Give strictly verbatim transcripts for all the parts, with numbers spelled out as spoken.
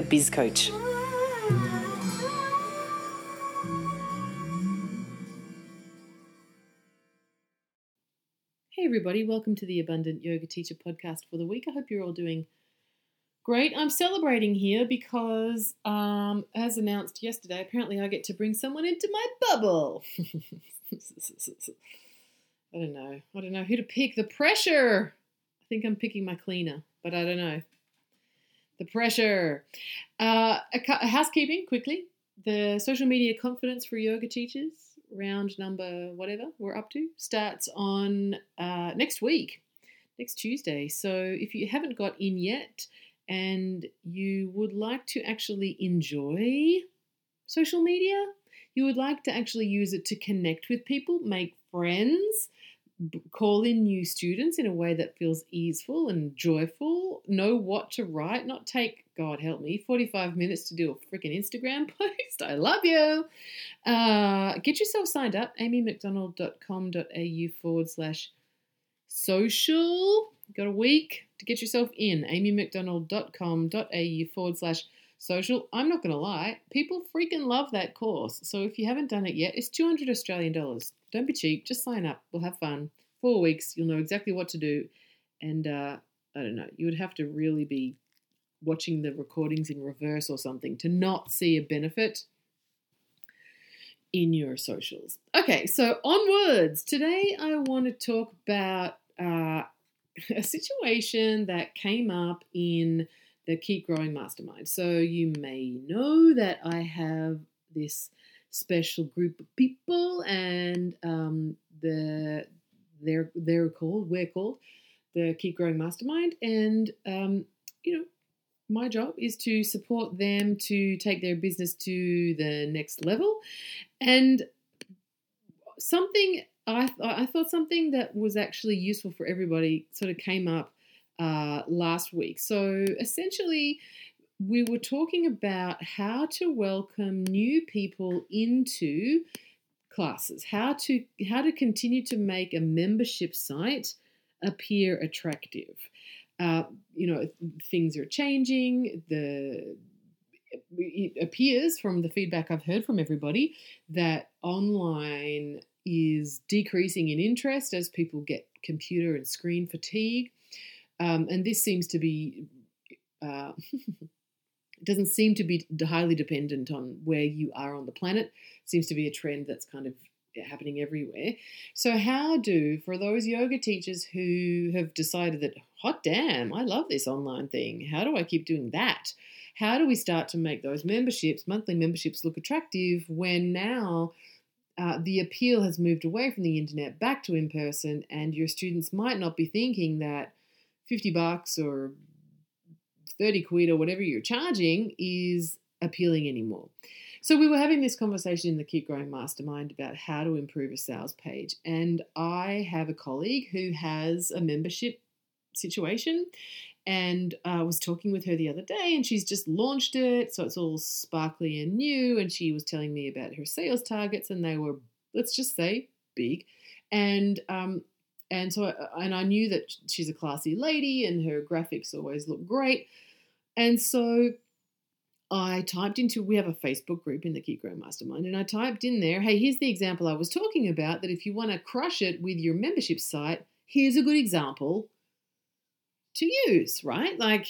Biz Coach. Hey everybody, welcome to the Abundant Yoga Teacher Podcast for the week. I hope you're all doing great. I'm celebrating here because, um, as announced yesterday, apparently I get to bring someone into my bubble. I don't know. I don't know who to pick. The pressure. I think I'm picking my cleaner, but I don't know. The pressure. Uh, housekeeping, quickly. The social media conference for yoga teachers, round number whatever we're up to, starts on uh, next week, next Tuesday. So if you haven't got in yet and you would like to actually enjoy social media, you would like to actually use it to connect with people, make friends, call in new students in a way that feels easeful and joyful, know what to write, not take, God help me, forty-five minutes to do a freaking Instagram post. I love you. Uh, get yourself signed up, amymcdonald.com.au forward slash social. You've got a week to get yourself in, amymcdonald.com.au forward slash social. I'm not going to lie, people freaking love that course. So if you haven't done it yet, it's two hundred Australian dollars. Don't be cheap. Just sign up. We'll have fun. Four weeks. You'll know exactly what to do. And uh, I don't know. You would have to really be watching the recordings in reverse or something to not see a benefit in your socials. Okay, so onwards. Today I want to talk about uh, a situation that came up in the Keep Growing Mastermind. So you may know that I have this special group of people, and um, the they're they're called we're called the Keep Growing Mastermind, and um, you know, my job is to support them to take their business to the next level. And something I th- I thought something that was actually useful for everybody sort of came up uh, last week. So essentially, we were talking about how to welcome new people into classes, how to how to continue to make a membership site appear attractive. Uh, you know, things are changing. The it appears from the feedback I've heard from everybody that online is decreasing in interest as people get computer and screen fatigue, um, and this seems to be. Uh, It doesn't seem to be highly dependent on where you are on the planet. It seems to be a trend that's kind of happening everywhere. So how do, for those yoga teachers who have decided that, hot damn, I love this online thing, how do I keep doing that? How do we start to make those memberships, monthly memberships, look attractive when now uh, the appeal has moved away from the internet back to in person, and your students might not be thinking that fifty bucks or thirty quid or whatever you're charging is appealing anymore. So we were having this conversation in the Keep Growing Mastermind about how to improve a sales page. And I have a colleague who has a membership situation, and I was talking with her the other day, and she's just launched it. So it's all sparkly and new. And she was telling me about her sales targets, and they were, let's just say, big. And, um, And so, and I knew that she's a classy lady and her graphics always look great. And so I typed into, we have a Facebook group in the Keep Growing Mastermind, and I typed in there, hey, here's the example I was talking about, that if you want to crush it with your membership site, here's a good example to use, right? Like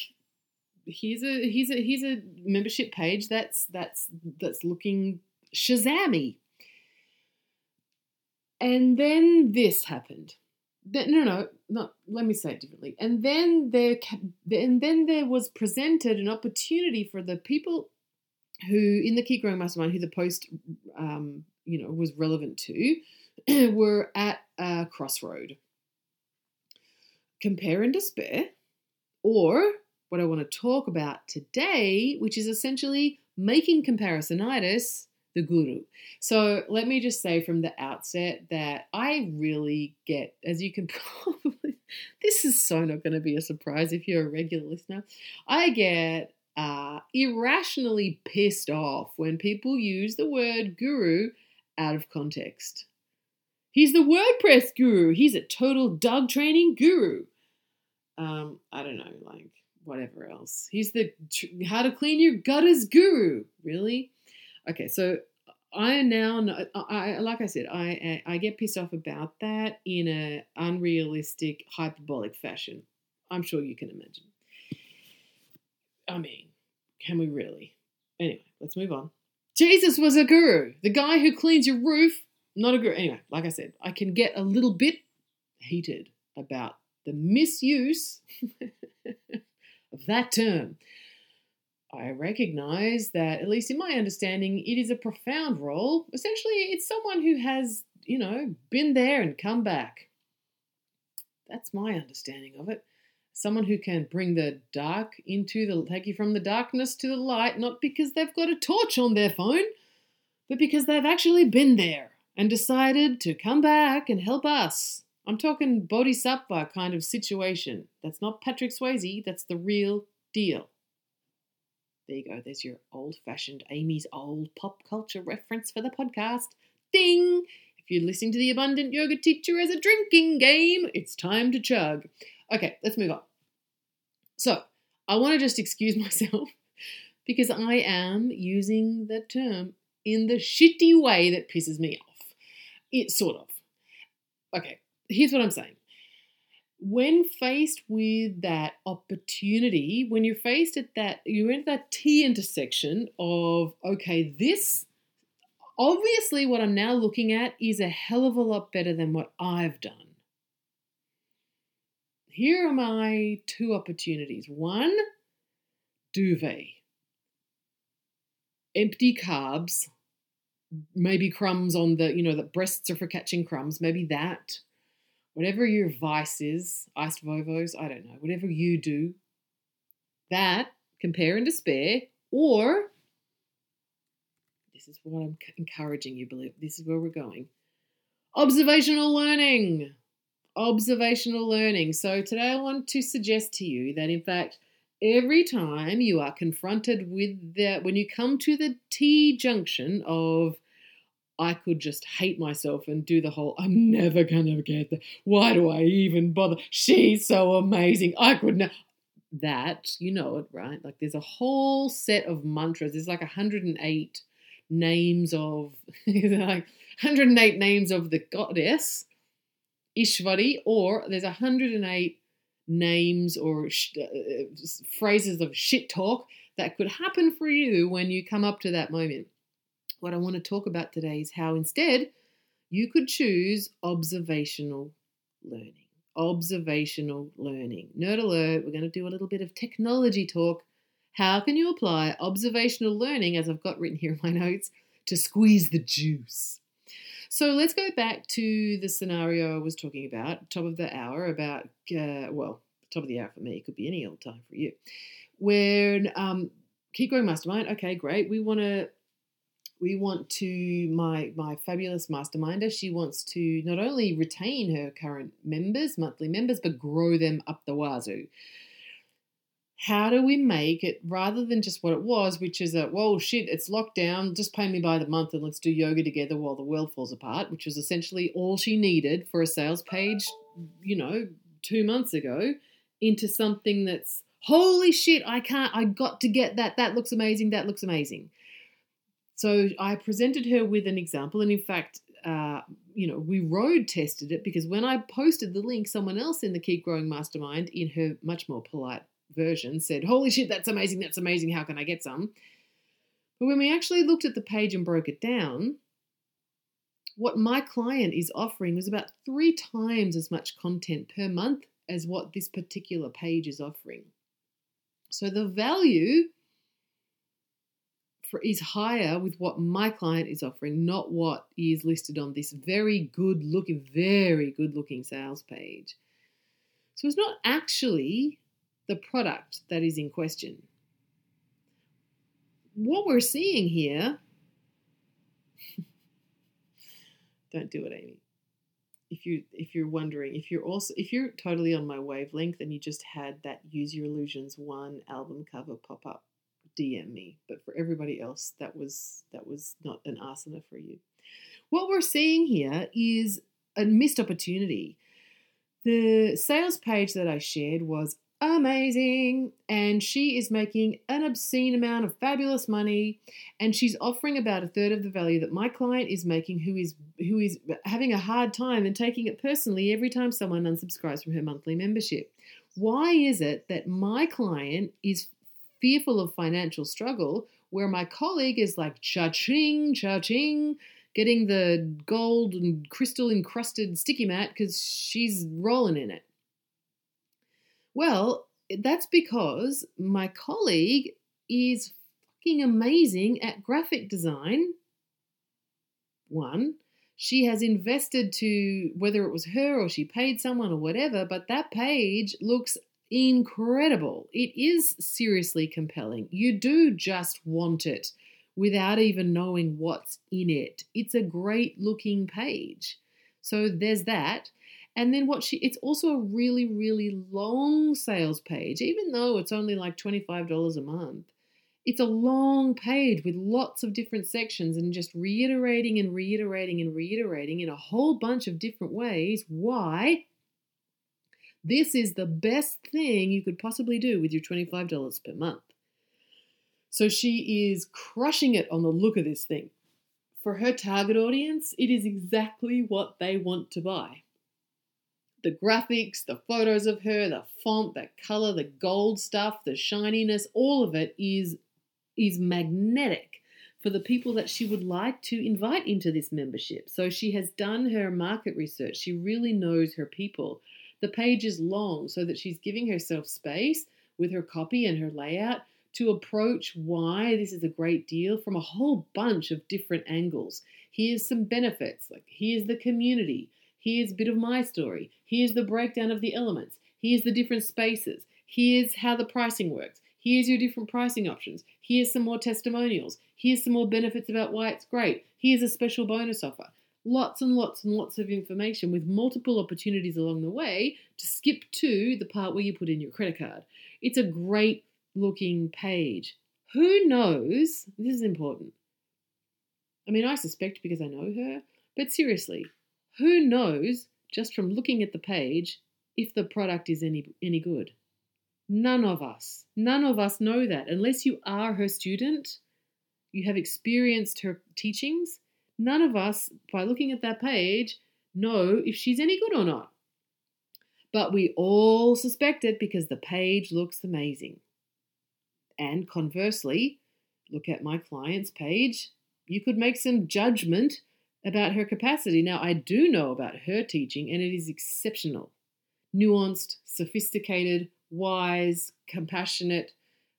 here's a, here's a, here's a membership page that's, that's, that's looking Shazam-y. And then this happened. No, no, no. Let me say it differently. And then there, and then there was presented an opportunity for the people who, in the Keep Growing Mastermind, who the post, um, you know, was relevant to, were at a crossroad. Compare and despair, or what I want to talk about today, which is essentially making comparisonitis the guru. So let me just say from the outset that I really get, as you can probably, this is so not going to be a surprise if you're a regular listener, I get uh, irrationally pissed off when people use the word guru out of context. He's the WordPress guru. He's a total dog training guru. Um, I don't know, like whatever else. He's the tr- how to clean your gutters guru. Really? Okay, so I now, know, I, like I said, I I get pissed off about that in an unrealistic, hyperbolic fashion. I'm sure you can imagine. I mean, can we really? Anyway, let's move on. Jesus was a guru. The guy who cleans your roof, not a guru. Anyway, like I said, I can get a little bit heated about the misuse of that term. I recognize that, at least in my understanding, it is a profound role. Essentially, it's someone who has, you know, been there and come back. That's my understanding of it. Someone who can bring the dark into the, take you from the darkness to the light, not because they've got a torch on their phone, but because they've actually been there and decided to come back and help us. I'm talking Bodhisattva kind of situation. That's not Patrick Swayze. That's the real deal. There you go. There's your old-fashioned Amy's old pop culture reference for the podcast. Ding! If you're listening to the Abundant Yoga Teacher as a drinking game, it's time to chug. Okay, let's move on. So, I want to just excuse myself because I am using the term in the shitty way that pisses me off. It sort of. Okay, here's what I'm saying. When faced with that opportunity, when you're faced at that, you're in that T intersection of, okay, this, obviously what I'm now looking at is a hell of a lot better than what I've done. Here are my two opportunities. One, duvet, empty carbs, maybe crumbs on the, you know, the breasts are for catching crumbs, maybe that. Whatever your vice is, iced vovos, I don't know, whatever you do, that, compare and despair, or, this is what I'm encouraging you, believe, this is where we're going, observational learning, observational learning. So today I want to suggest to you that, in fact, every time you are confronted with that, when you come to the T junction of, I could just hate myself and do the whole, I'm never going to get that. Why do I even bother? She's so amazing. I could not. That, you know it, right? Like there's a whole set of mantras. There's like one hundred eight names of, like one hundred eight names of the goddess, Ishvari, or there's one hundred eight names or sh- uh, phrases of shit talk that could happen for you when you come up to that moment. What I want to talk about today is how instead you could choose observational learning. Observational learning. Nerd alert, we're going to do a little bit of technology talk. How can you apply observational learning, as I've got written here in my notes, to squeeze the juice? So let's go back to the scenario I was talking about, top of the hour, about, uh, well, top of the hour for me, it could be any old time for you, where um, Keep Growing Mastermind, okay, great, we want to, We want to, my my fabulous masterminder, she wants to not only retain her current members, monthly members, but grow them up the wazoo. How do we make it, rather than just what it was, which is a, well, shit, it's lockdown, just pay me by the month and let's do yoga together while the world falls apart, which was essentially all she needed for a sales page, you know, two months ago, into something that's, holy shit, I can't, I got to get that, that looks amazing, that looks amazing. So I presented her with an example, and in fact, uh, you know, we road tested it because when I posted the link, someone else in the Keep Growing Mastermind, in her much more polite version, said, holy shit, that's amazing, that's amazing, how can I get some? But when we actually looked at the page and broke it down, what my client is offering was about three times as much content per month as what this particular page is offering. So the value is higher with what my client is offering, not what is listed on this very good looking, very good looking sales page. So it's not actually the product that is in question. What we're seeing here, don't do it, Amy. If you if you're wondering, if you're also if you're totally on my wavelength and you just had that Use Your Illusions one album cover pop up, D M me. But for everybody else, that was that was not an asana for you. What we're seeing here is a missed opportunity. The sales page that I shared was amazing, and she is making an obscene amount of fabulous money, and she's offering about a third of the value that my client is making, who is who is having a hard time and taking it personally every time someone unsubscribes from her monthly membership. Why is it that my client is fearful of financial struggle, where my colleague is like cha-ching, cha-ching, getting the gold and crystal encrusted sticky mat because she's rolling in it? Well, that's because my colleague is fucking amazing at graphic design. One, she has invested to, whether it was her or she paid someone or whatever, but that page looks incredible. It is seriously compelling. You do just want it without even knowing what's in it. It's a great looking page. So there's that. And then what she, it's also a really, really long sales page, even though it's only like twenty-five dollars a month. It's a long page with lots of different sections and just reiterating and reiterating and reiterating in a whole bunch of different ways why this is the best thing you could possibly do with your twenty-five dollars per month. So she is crushing it on the look of this thing. For her target audience, it is exactly what they want to buy. The graphics, the photos of her, the font, the color, the gold stuff, the shininess, all of it is, is magnetic for the people that she would like to invite into this membership. So she has done her market research. She really knows her people. The page is long so that she's giving herself space with her copy and her layout to approach why this is a great deal from a whole bunch of different angles. Here's some benefits, like here's the community. Here's a bit of my story. Here's the breakdown of the elements. Here's the different spaces. Here's how the pricing works. Here's your different pricing options. Here's some more testimonials. Here's some more benefits about why it's great. Here's a special bonus offer. Lots and lots and lots of information with multiple opportunities along the way to skip to the part where you put in your credit card. It's a great looking page. Who knows? This is important. I mean, I suspect because I know her, but seriously, who knows, just from looking at the page, if the product is any any good? None of us. None of us know that. Unless you are her student, you have experienced her teachings, none of us, by looking at that page, know if she's any good or not. But we all suspect it because the page looks amazing. And conversely, look at my client's page. You could make some judgment about her capacity. Now, I do know about her teaching, and it is exceptional, nuanced, sophisticated, wise, compassionate,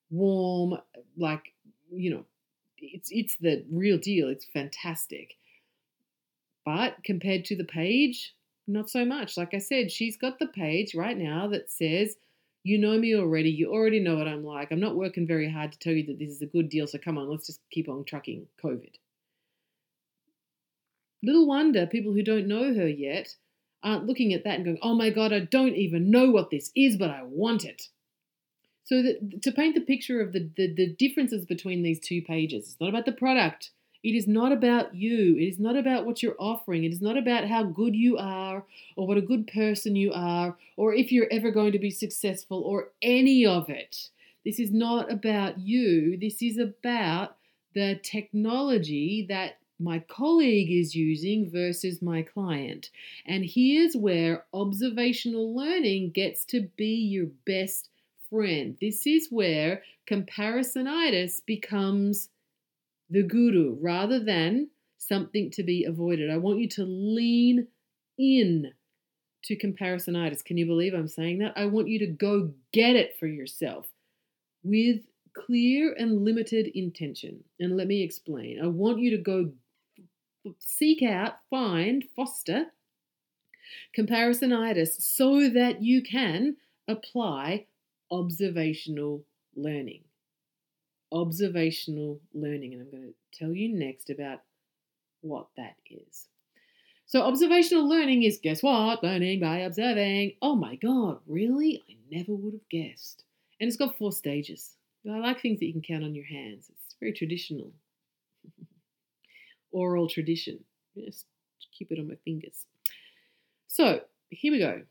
warm, like, you know, it's it's the real deal. It's fantastic. But compared to the page, not so much. Like I said, she's got the page right now that says, you know me already, you already know what I'm like. I'm not working very hard to tell you that this is a good deal, so come on, let's just keep on trucking COVID. Little wonder people who don't know her yet aren't looking at that and going, oh my God, I don't even know what this is, but I want it. So that, to paint the picture of the, the, the differences between these two pages, it's not about the product. It is not about you. It is not about what you're offering. It is not about how good you are or what a good person you are or if you're ever going to be successful or any of it. This is not about you. This is about the technology that my colleague is using versus my client. And here's where observational learning gets to be your best friend. This is where comparisonitis becomes the guru rather than something to be avoided. I want you to lean in to comparisonitis. Can you believe I'm saying that? I want you to go get it for yourself with clear and limited intention. And let me explain. I want you to go seek out, find, foster comparisonitis so that you can apply observational learning. Observational learning. And I'm going to tell you next about what that is. So observational learning is, guess what? Learning by observing. Oh my God, really? I never would have guessed. And it's got four stages. I like things that you can count on your hands. It's very traditional. Oral tradition. Just keep it on my fingers. So here we go.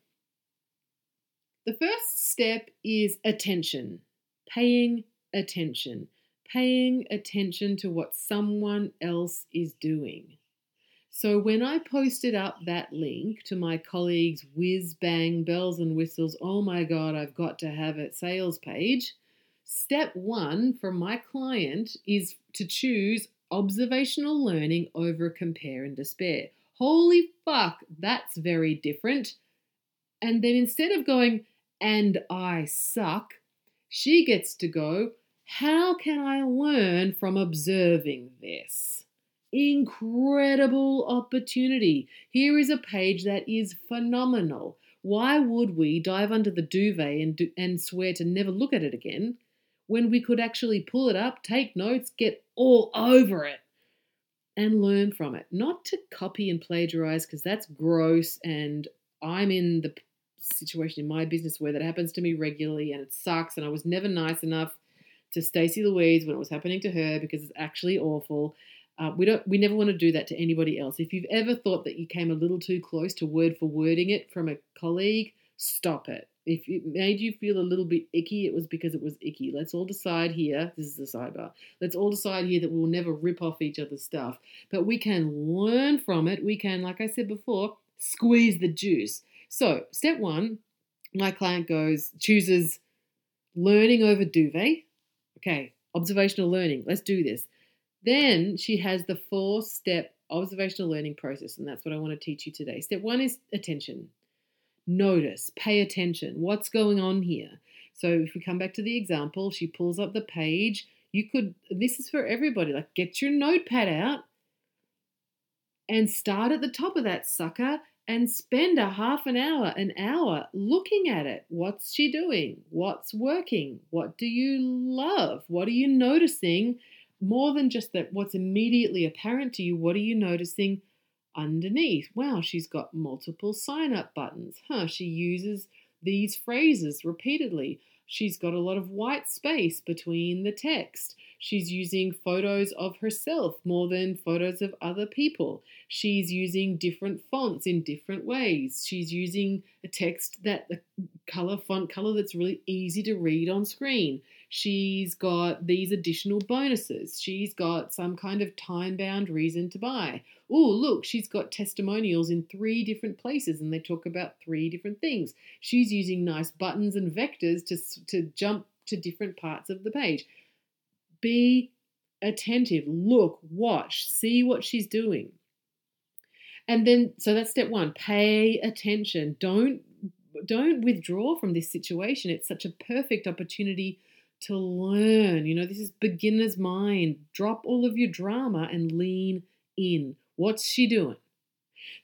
The first step is attention. Paying attention. Paying attention to what someone else is doing. So when I posted up that link to my colleagues, whiz bang, bells and whistles, oh my God, I've got to have a sales page. Step one from my client is to choose observational learning over compare and despair. Holy fuck, that's very different. And then instead of going, and I suck, she gets to go, how can I learn from observing this? Incredible opportunity. Here is a page that is phenomenal. Why would we dive under the duvet and do, and swear to never look at it again when we could actually pull it up, take notes, get all over it and learn from it? Not to copy and plagiarize, because that's gross, and I'm in the situation in my business where that happens to me regularly and it sucks, and I was never nice enough to Stacey Louise when it was happening to her because it's actually awful. Uh, we don't. We never want to do that to anybody else. If you've ever thought that you came a little too close to word for wording it from a colleague, stop it. If it made you feel a little bit icky, it was because it was icky. Let's all decide here. This is the sidebar. Let's all decide here that we'll never rip off each other's stuff. But we can learn from it. We can, like I said before, squeeze the juice. So step one, my client goes, chooses learning over duvet. Okay, observational learning. Let's do this. Then she has the four-step observational learning process, and that's what I want to teach you today. Step one is attention. Notice, pay attention. What's going on here? So if we come back to the example, she pulls up the page. You could, this is for everybody, like get your notepad out and start at the top of that sucker and spend a half an hour, an hour looking at it. What's she doing? What's working? What do you love? What are you noticing? More than just that, what's immediately apparent to you, what are you noticing underneath? Wow, she's got multiple sign-up buttons. Huh, she uses these phrases repeatedly. She's got a lot of white space between the text. She's using photos of herself more than photos of other people. She's using different fonts in different ways. She's using a text that the color, font color that's really easy to read on screen. She's got these additional bonuses. She's got some kind of time-bound reason to buy. Oh, look, she's got testimonials in three different places and they talk about three different things. She's using nice buttons and vectors to, to jump to different parts of the page. Be attentive, look, watch, see what she's doing. And then, so that's step one, pay attention. Don't, don't withdraw from this situation. It's such a perfect opportunity to learn. You know, this is beginner's mind. Drop all of your drama and lean in. What's she doing?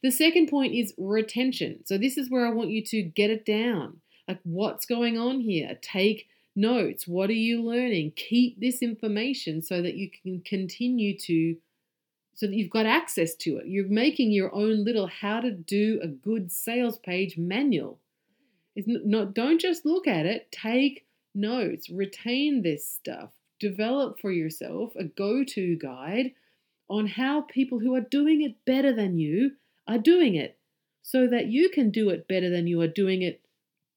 The second point is retention. So this is where I want you to get it down. Like, what's going on here? Take notes. What are you learning? Keep this information so that you can continue to, so that you've got access to it. You're making your own little how to do a good sales page manual. It's not, don't just look at it. Take notes. Retain this stuff. Develop for yourself a go-to guide on how people who are doing it better than you are doing it so that you can do it better than you are doing it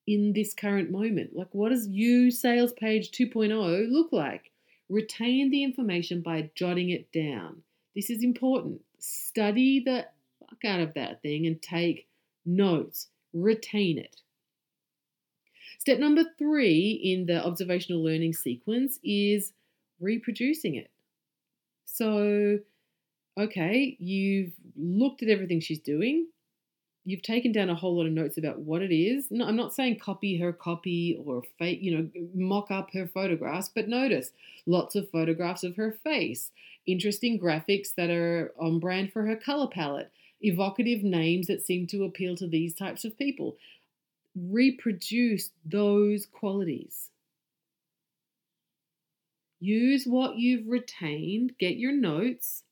in this current moment. Like, what does you sales page two point oh look like? Retain the information by jotting it down. This is important. Study the fuck out of that thing and take notes. Retain it. Step number three in the observational learning sequence is reproducing it. So, okay, you've looked at everything she's doing. You've taken down a whole lot of notes about what it is. No, I'm not saying copy her copy or fake, you know, mock up her photographs, but notice lots of photographs of her face, interesting graphics that are on brand for her color palette, evocative names that seem to appeal to these types of people. reproduce those qualities. Use what you've retained, get your notes,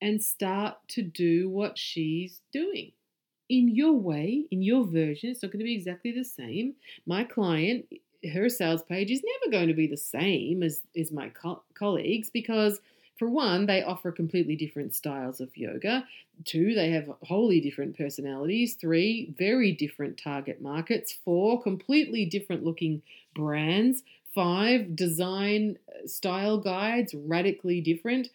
and start to do what she's doing. In your way, in your version, it's not going to be exactly the same. My client, her sales page is never going to be the same as, as my co- colleagues because, for one, they offer completely different styles of yoga. Two, they have wholly different personalities. Three, very different target markets. Four, completely different looking brands. Five, design style guides, radically different.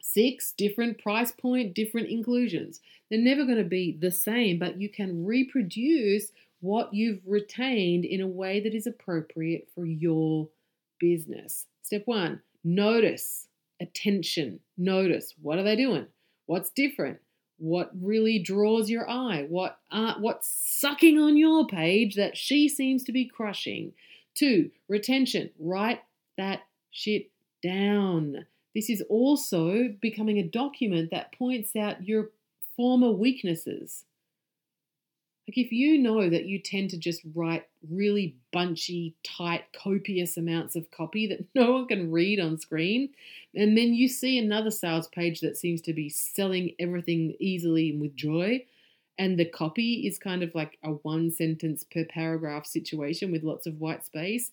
Six, different price point, different inclusions. They're never going to be the same, but you can reproduce what you've retained in a way that is appropriate for your business. Step one, notice, attention, notice. What are they doing? What's different? What really draws your eye? What uh, what's sucking on your page that she seems to be crushing? Two, retention. Write that shit down. This is also becoming a document that points out your former weaknesses. Like if you know that you tend to just write really bunchy, tight, copious amounts of copy that no one can read on screen, and then you see another sales page that seems to be selling everything easily and with joy, and the copy is kind of like a one sentence per paragraph situation with lots of white space,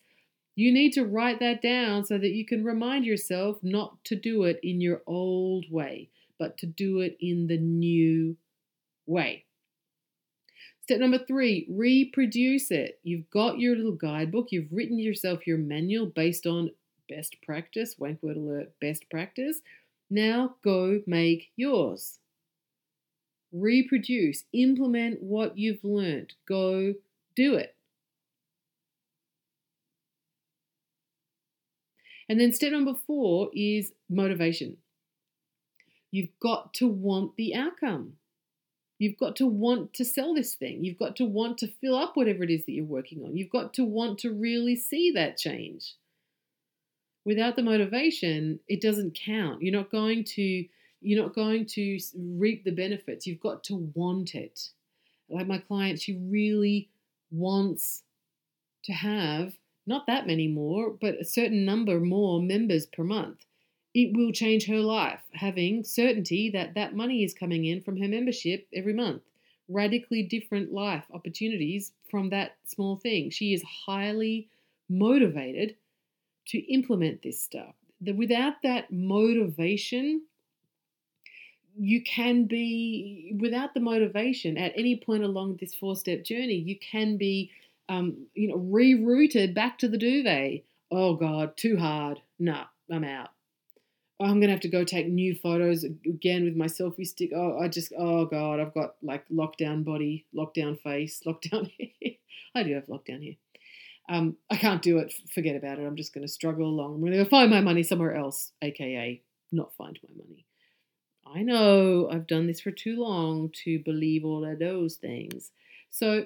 you need to write that down so that you can remind yourself not to do it in your old way, but to do it in the new way. Step number three, reproduce it. You've got your little guidebook. You've written yourself your manual based on best practice, wank word alert, best practice. Now go make yours. Reproduce, implement what you've learned. Go do it. And then step number four is motivation. You've got to want the outcome. You've got to want to sell this thing. You've got to want to fill up whatever it is that you're working on. You've got to want to really see that change. Without the motivation, it doesn't count. You're not going to, you're not going to reap the benefits. You've got to want it. Like my client, she really wants to have not that many more, but a certain number more members per month. It will change her life, having certainty that that money is coming in from her membership every month. Radically different life opportunities from that small thing. She is highly motivated to implement this stuff. Without that motivation, you can be, without the motivation at any point along this four-step journey, you can be um, you know, rerouted back to the duvet. Oh, God, too hard. No, I'm out. Oh, I'm going to have to go take new photos again with my selfie stick. Oh, I just, oh God, I've got like lockdown body, lockdown face, lockdown hair. I do have lockdown hair. Um, I can't do it. Forget about it. I'm just going to struggle along. I'm going to find my money somewhere else, A K A not find my money. I know I've done this for too long to believe all of those things. So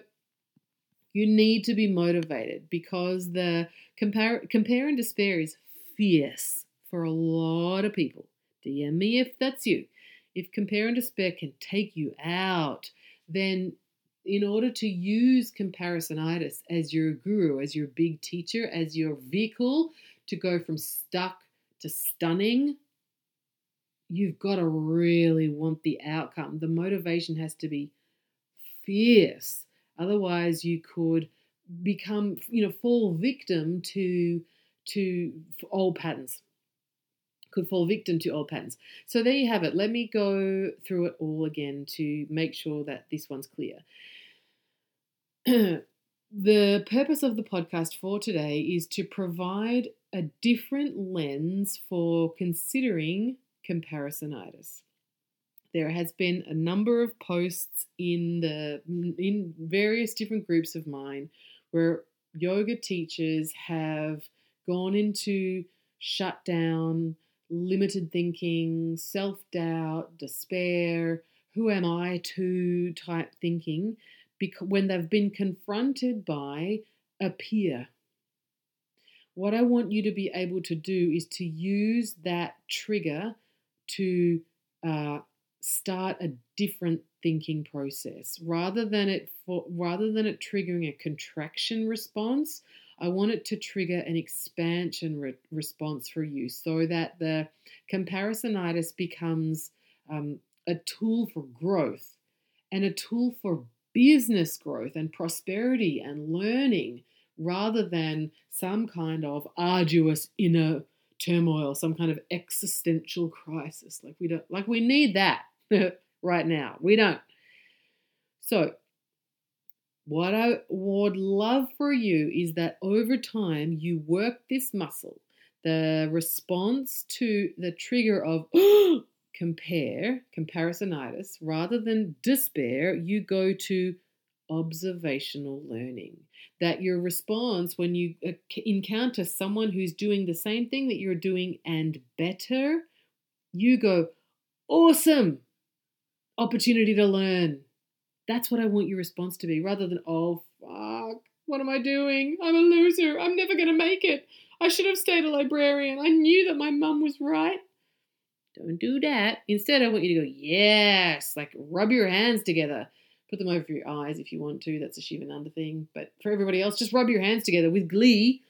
you need to be motivated because the compare, compare and despair is fierce. For a lot of people, D M me if that's you. If compare and despair can take you out, then in order to use comparisonitis as your guru, as your big teacher, as your vehicle to go from stuck to stunning, you've got to really want the outcome. The motivation has to be fierce. Otherwise, you could become, you know, fall victim to, to old patterns. could fall victim to old patterns. So there you have it. Let me go through it all again to make sure that this one's clear. The purpose of the podcast for today is to provide a different lens for considering comparisonitis. There has been a number of posts in the in various different groups of mine where yoga teachers have gone into shutdown, limited thinking, self-doubt, despair, who am I to type thinking, when they've been confronted by a peer. What I want you to be able to do is to use that trigger to uh, start a different thinking process. Rather than it for, rather than it triggering a contraction response, I want it to trigger an expansion re- response for you, so that the comparisonitis becomes um, a tool for growth and a tool for business growth and prosperity and learning, rather than some kind of arduous inner turmoil, some kind of existential crisis. Like we don't, like we need that right now. We don't. So what I would love for you is that over time you work this muscle, the response to the trigger of compare, comparisonitis, rather than despair, you go to observational learning. That your response when you encounter someone who's doing the same thing that you're doing and better, you go, awesome, opportunity to learn. That's what I want your response to be, rather than, oh, fuck, what am I doing? I'm a loser. I'm never going to make it. I should have stayed a librarian. I knew that my mum was right. Don't do that. Instead, I want you to go, yes, like rub your hands together. Put them over your eyes if you want to. That's a Shivananda thing. But for everybody else, just rub your hands together with glee,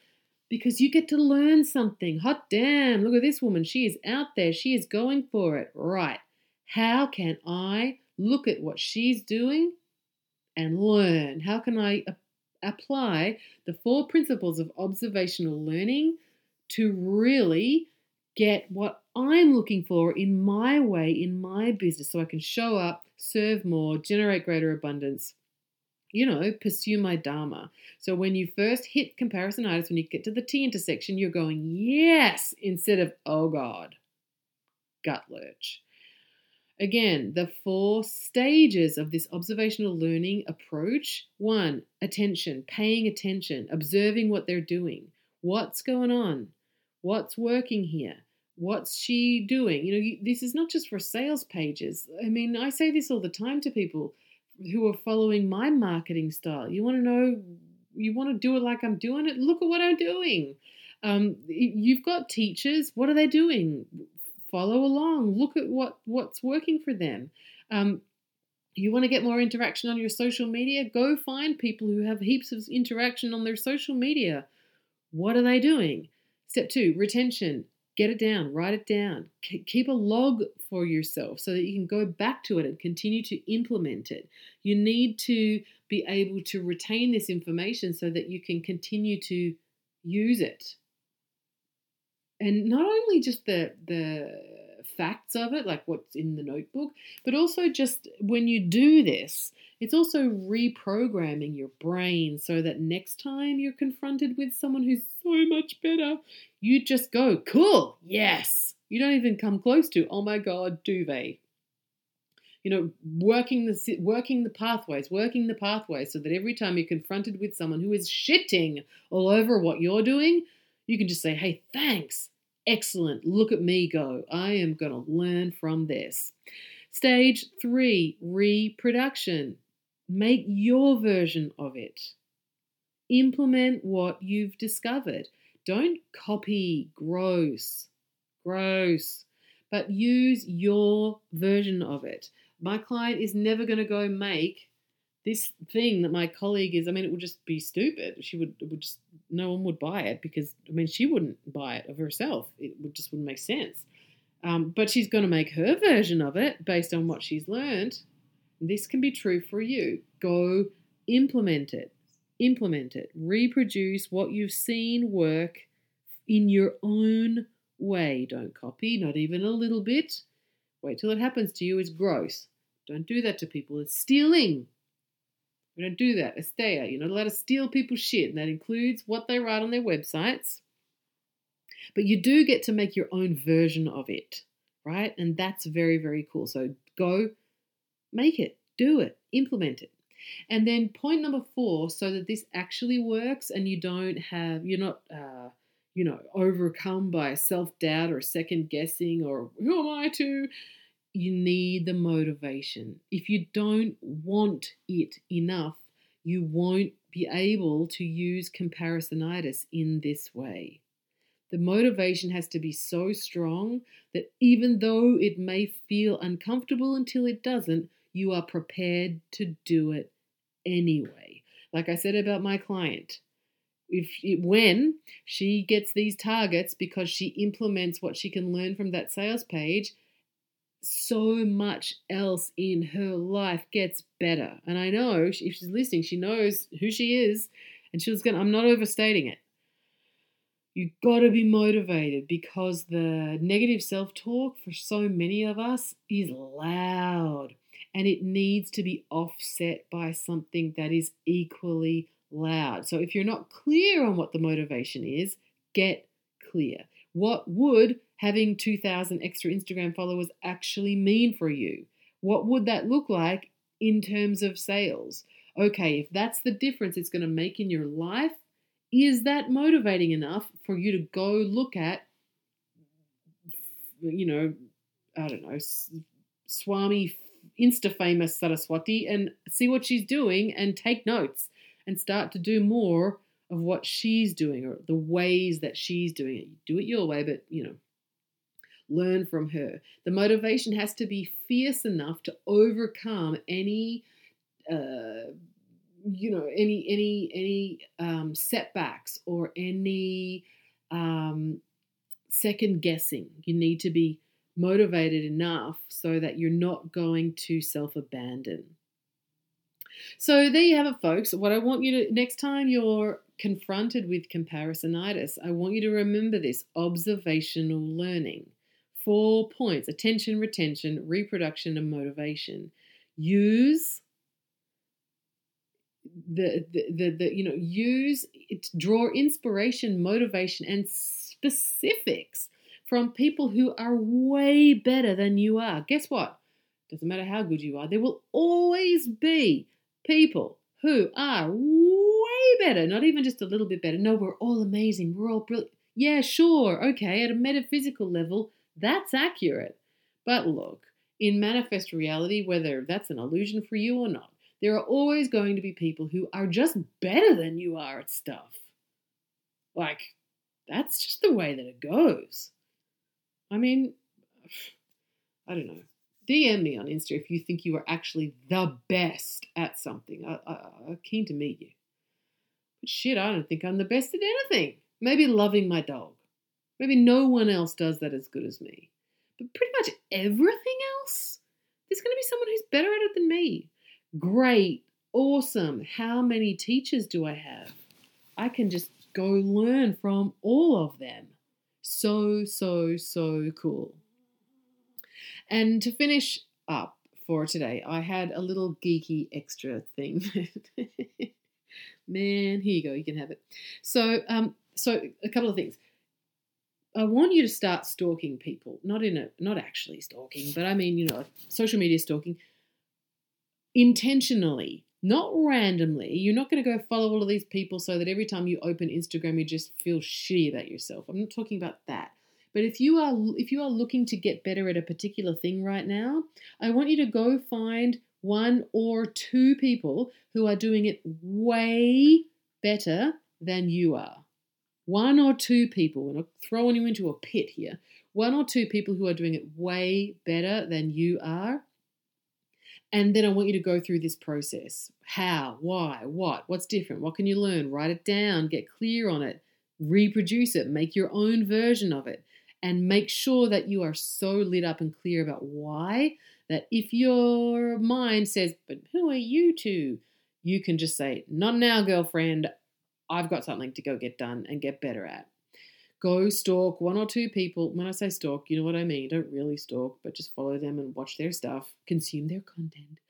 because you get to learn something. Hot damn, look at this woman. She is out there. She is going for it. Right. How can I look at what she's doing and learn? How can I ap- apply the four principles of observational learning to really get what I'm looking for in my way, in my business, so I can show up, serve more, generate greater abundance, you know, pursue my dharma. So when you first hit comparisonitis, when you get to the T intersection, you're going, yes, instead of, oh God, gut lurch. Again, the four stages of this observational learning approach. One, attention, paying attention, observing what they're doing. What's going on? What's working here? What's she doing? You know, you, this is not just for sales pages. I mean, I say this all the time to people who are following my marketing style. You want to know, you want to do it like I'm doing it? Look at what I'm doing. Um, you've got teachers. What are they doing? Follow along. Look at what, what's working for them. Um, you want to get more interaction on your social media? Go find people who have heaps of interaction on their social media. What are they doing? Step two, retention. Get it down, write it down. C- keep a log for yourself so that you can go back to it and continue to implement it. You need to be able to retain this information so that you can continue to use it. And not only just the the facts of it, like what's in the notebook, but also just when you do this, it's also reprogramming your brain so that next time you're confronted with someone who's so much better, you just go, cool, yes. You don't even come close to, oh my God, do they? You know, working the working the pathways, working the pathways so that every time you're confronted with someone who is shitting all over what you're doing, you can just say, hey, thanks, excellent, look at me go. I am going to learn from this. Stage three, reproduction. Make your version of it. Implement what you've discovered. Don't copy gross, gross, but use your version of it. My client is never going to go make this thing that my colleague is. I mean, it would just be stupid. She would, it would just, no one would buy it because, I mean, she wouldn't buy it of herself. It would just wouldn't make sense. Um, but she's going to make her version of it based on what she's learned. This can be true for you. Go implement it. Implement it. Reproduce what you've seen work in your own way. Don't copy, not even a little bit. Wait till it happens to you. It's gross. Don't do that to people. It's stealing. We don't do that. Astea, you're not allowed to steal people's shit, and that includes what they write on their websites. But you do get to make your own version of it, right? And that's very, very cool. So go make it, do it, implement it. And then point number four, so that this actually works and you don't have, you're not, uh, you know, overcome by self-doubt or second guessing or who am I to? You need the motivation. If you don't want it enough, you won't be able to use comparisonitis in this way. The motivation has to be so strong that even though it may feel uncomfortable until it doesn't, you are prepared to do it anyway. Like I said about my client, if when she gets these targets because she implements what she can learn from that sales page, so much else in her life gets better. And I know if she's listening, she knows who she is, and she was going to, I'm not overstating it. You've got to be motivated because the negative self-talk for so many of us is loud, and it needs to be offset by something that is equally loud. So if you're not clear on what the motivation is, get clear. What would having two thousand extra Instagram followers actually mean for you? What would that look like in terms of sales? Okay, if that's the difference it's going to make in your life, is that motivating enough for you to go look at, you know, I don't know, Swami Insta-famous Saraswati and see what she's doing and take notes and start to do more of what she's doing or the ways that she's doing it? Do it your way, but, you know, learn from her. The motivation has to be fierce enough to overcome any Uh, you know, any any any um, setbacks or any um, second guessing. You need to be motivated enough so that you're not going to self-abandon. So there you have it, folks. What I want you to, next time you're confronted with comparisonitis, I want you to remember this: observational learning. Four points: attention, retention, reproduction, and motivation. Use The, the the the you know use it, draw inspiration, motivation, and specifics from people who are way better than you are. Guess what? Doesn't matter how good you are, there will always be people who are way better. Not even just a little bit better. No, we're all amazing. We're all brilliant. Yeah, sure, okay. At a metaphysical level, that's accurate. But look, in manifest reality, whether that's an illusion for you or not, there are always going to be people who are just better than you are at stuff. Like, that's just the way that it goes. I mean, I don't know. D M me on Insta if you think you are actually the best at something. I, I, I'm keen to meet you. But shit, I don't think I'm the best at anything. Maybe loving my dog. Maybe no one else does that as good as me. But pretty much everything else, there's going to be someone who's better at it than me. Great, awesome. How many teachers do I have? I can just go learn from all of them. So, so, so cool. And to finish up for today, I had a little geeky extra thing. Man, here you go. You can have it. So, um, so a couple of things. I want you to start stalking people. Not in a, not actually stalking, but I mean, you know, social media stalking. Intentionally, not randomly. You're not going to go follow all of these people so that every time you open Instagram, you just feel shitty about yourself. I'm not talking about that. But if you are if you are looking to get better at a particular thing right now, I want you to go find one or two people who are doing it way better than you are. One or two people. We're not throwing you into a pit here. One or two people who are doing it way better than you are. And then I want you to go through this process. How, why, what, what's different, what can you learn? Write it down, get clear on it, reproduce it, make your own version of it, and make sure that you are so lit up and clear about why that if your mind says, but who are you two? You can just say, not now, girlfriend. I've got something to go get done and get better at. Go stalk one or two people. When I say stalk, you know what I mean. Don't really stalk, but just follow them and watch their stuff, consume their content,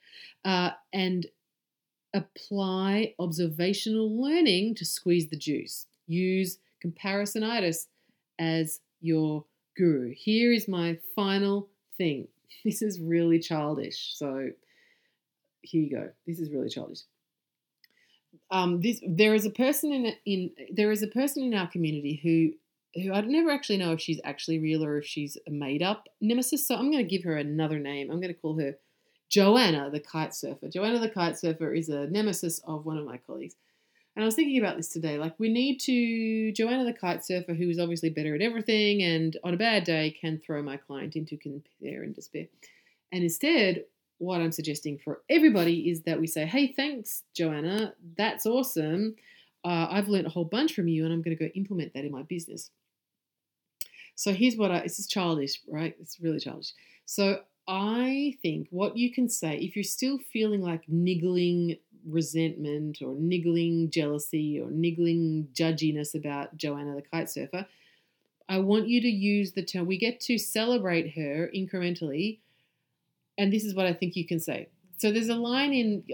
uh, and apply observational learning to squeeze the juice. Use comparisonitis as your guru. Here is my final thing. This is really childish. So here you go. This is really childish. Um, this, there is a person in in there is a person in our community who. who I never actually know if she's actually real or if she's a made-up nemesis, so I'm going to give her another name. I'm going to call her Joanna the Kite Surfer. Joanna the Kite Surfer is a nemesis of one of my colleagues. And I was thinking about this today, like we need to, Joanna the kite surfer, who is obviously better at everything and on a bad day can throw my client into compare and despair. And instead, what I'm suggesting for everybody is that we say, hey, thanks, Joanna, that's awesome. Uh, I've learned a whole bunch from you and I'm going to go implement that in my business. So here's what I, it's just childish, right? It's really childish. So I think what you can say, if you're still feeling like niggling resentment or niggling jealousy or niggling judginess about Joanna the kite surfer, I want you to use the term, we get to celebrate her incrementally. And this is what I think you can say. So there's a line in,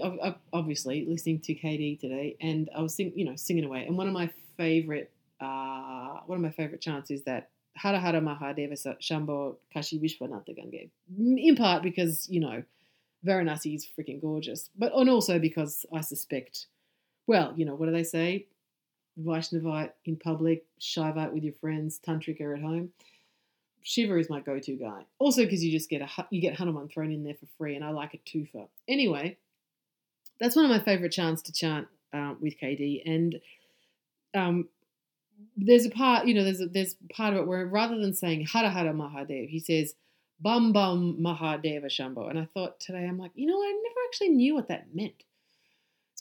obviously, listening to K D today, and I was singing, you know, singing away. And one of my favorite, uh, one of my favorite chants is that Hara Hara Mahadeva Shambho Kashi Vishwanath Gange. In part because, you know, Varanasi is freaking gorgeous, but and also because I suspect, well, you know, what do they say? Vaishnavite in public, Shaivite with your friends, tantrika at home. Shiva is my go-to guy. Also because you just get a you get Hanuman thrown in there for free, and I like it too far. Anyway, that's one of my favourite chants to chant uh, with K D. And um, there's a part, you know, there's a, there's part of it where rather than saying Hara Hara Mahadev, he says Bum Bum Mahadeva Shambo. And I thought today, I'm like, you know, I never actually knew what that meant. It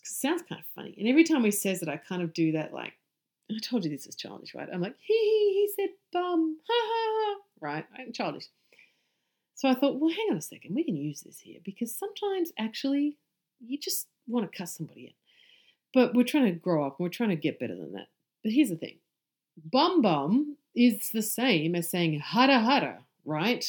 sounds kind of funny. And every time he says it, I kind of do that like, I told you this is childish, right? I'm like, hee hee, he said bum, ha ha ha. Right, I'm childish. So I thought, well, hang on a second, we can use this here because sometimes actually you just want to cuss somebody out. But we're trying to grow up and we're trying to get better than that. But here's the thing. Bum bum is the same as saying hara hara, right?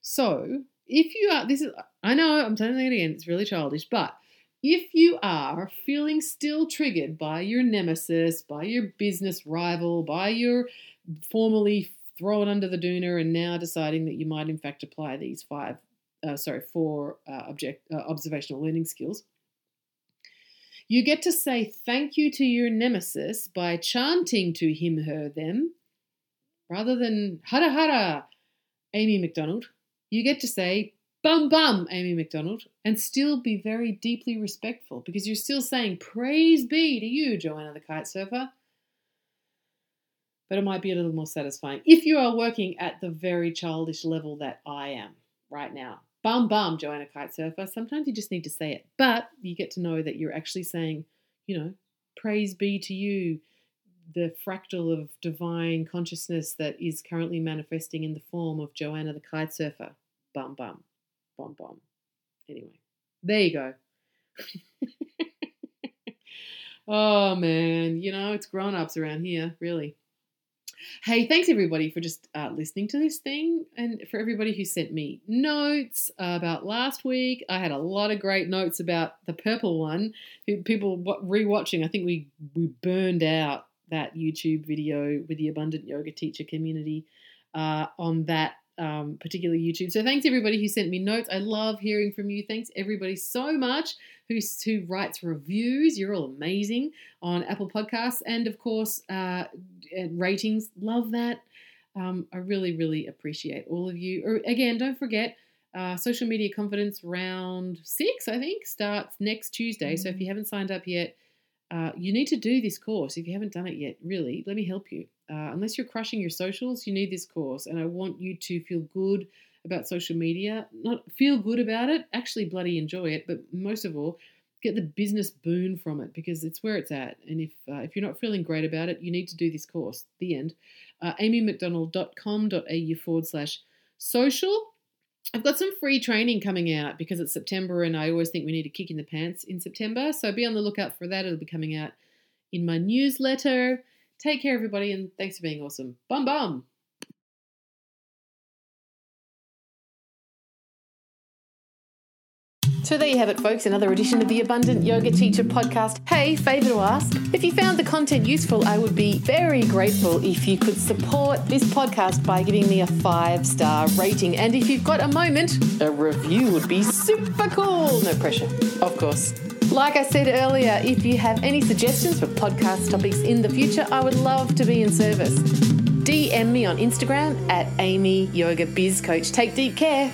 So if you are, this is, I know I'm saying that again, it's really childish, but if you are feeling still triggered by your nemesis, by your business rival, by your formerly thrown under the doona and now deciding that you might in fact apply these five, uh, sorry, four uh, object, uh, observational learning skills, you get to say thank you to your nemesis by chanting to him, her, them, rather than hara hara, Amy McDonald. You get to say bum bum, Amy McDonald, and still be very deeply respectful because you're still saying praise be to you, Joanna the kite surfer. But it might be a little more satisfying if you are working at the very childish level that I am right now. Bum bum, Joanna kite surfer. Sometimes you just need to say it, but you get to know that you're actually saying, you know, praise be to you, the fractal of divine consciousness that is currently manifesting in the form of Joanna the kite surfer. Bum bum, bum bum. Anyway, there you go. Oh man, you know, it's grown-ups around here, really. Hey, thanks everybody for just uh, listening to this thing and for everybody who sent me notes about last week. I had a lot of great notes about the purple one. People rewatching, I think we, we burned out that YouTube video with the Abundant Yoga Teacher community uh, on that um, particular YouTube. So thanks everybody who sent me notes. I love hearing from you. Thanks everybody so much who, who writes reviews. You're all amazing on Apple Podcasts and of course uh, ratings. Love that. Um, I really, really appreciate all of you. Or, again, don't forget uh, Social Media Confidence Round six, I think, starts next Tuesday. Mm-hmm. So if you haven't signed up yet, Uh, you need to do this course if you haven't done it yet, really. Let me help you. Uh, unless you're crushing your socials, you need this course. And I want you to feel good about social media. Not feel good about it. Actually bloody enjoy it. But most of all, get the business boon from it because it's where it's at. And if uh, if you're not feeling great about it, you need to do this course. The end. Uh, amymcdonald.com.au forward slash social. I've got some free training coming out because it's September and I always think we need a kick in the pants in September. So be on the lookout for that. It'll be coming out in my newsletter. Take care, everybody, and thanks for being awesome. Bum bum. So there you have it, folks, another edition of the Abundant Yoga Teacher Podcast. Hey, favour to ask, if you found the content useful, I would be very grateful if you could support this podcast by giving me a five-star rating. And if you've got a moment, a review would be super cool. No pressure, of course. Like I said earlier, if you have any suggestions for podcast topics in the future, I would love to be in service. D M me on Instagram at Amy Yoga Biz Coach. Take deep care.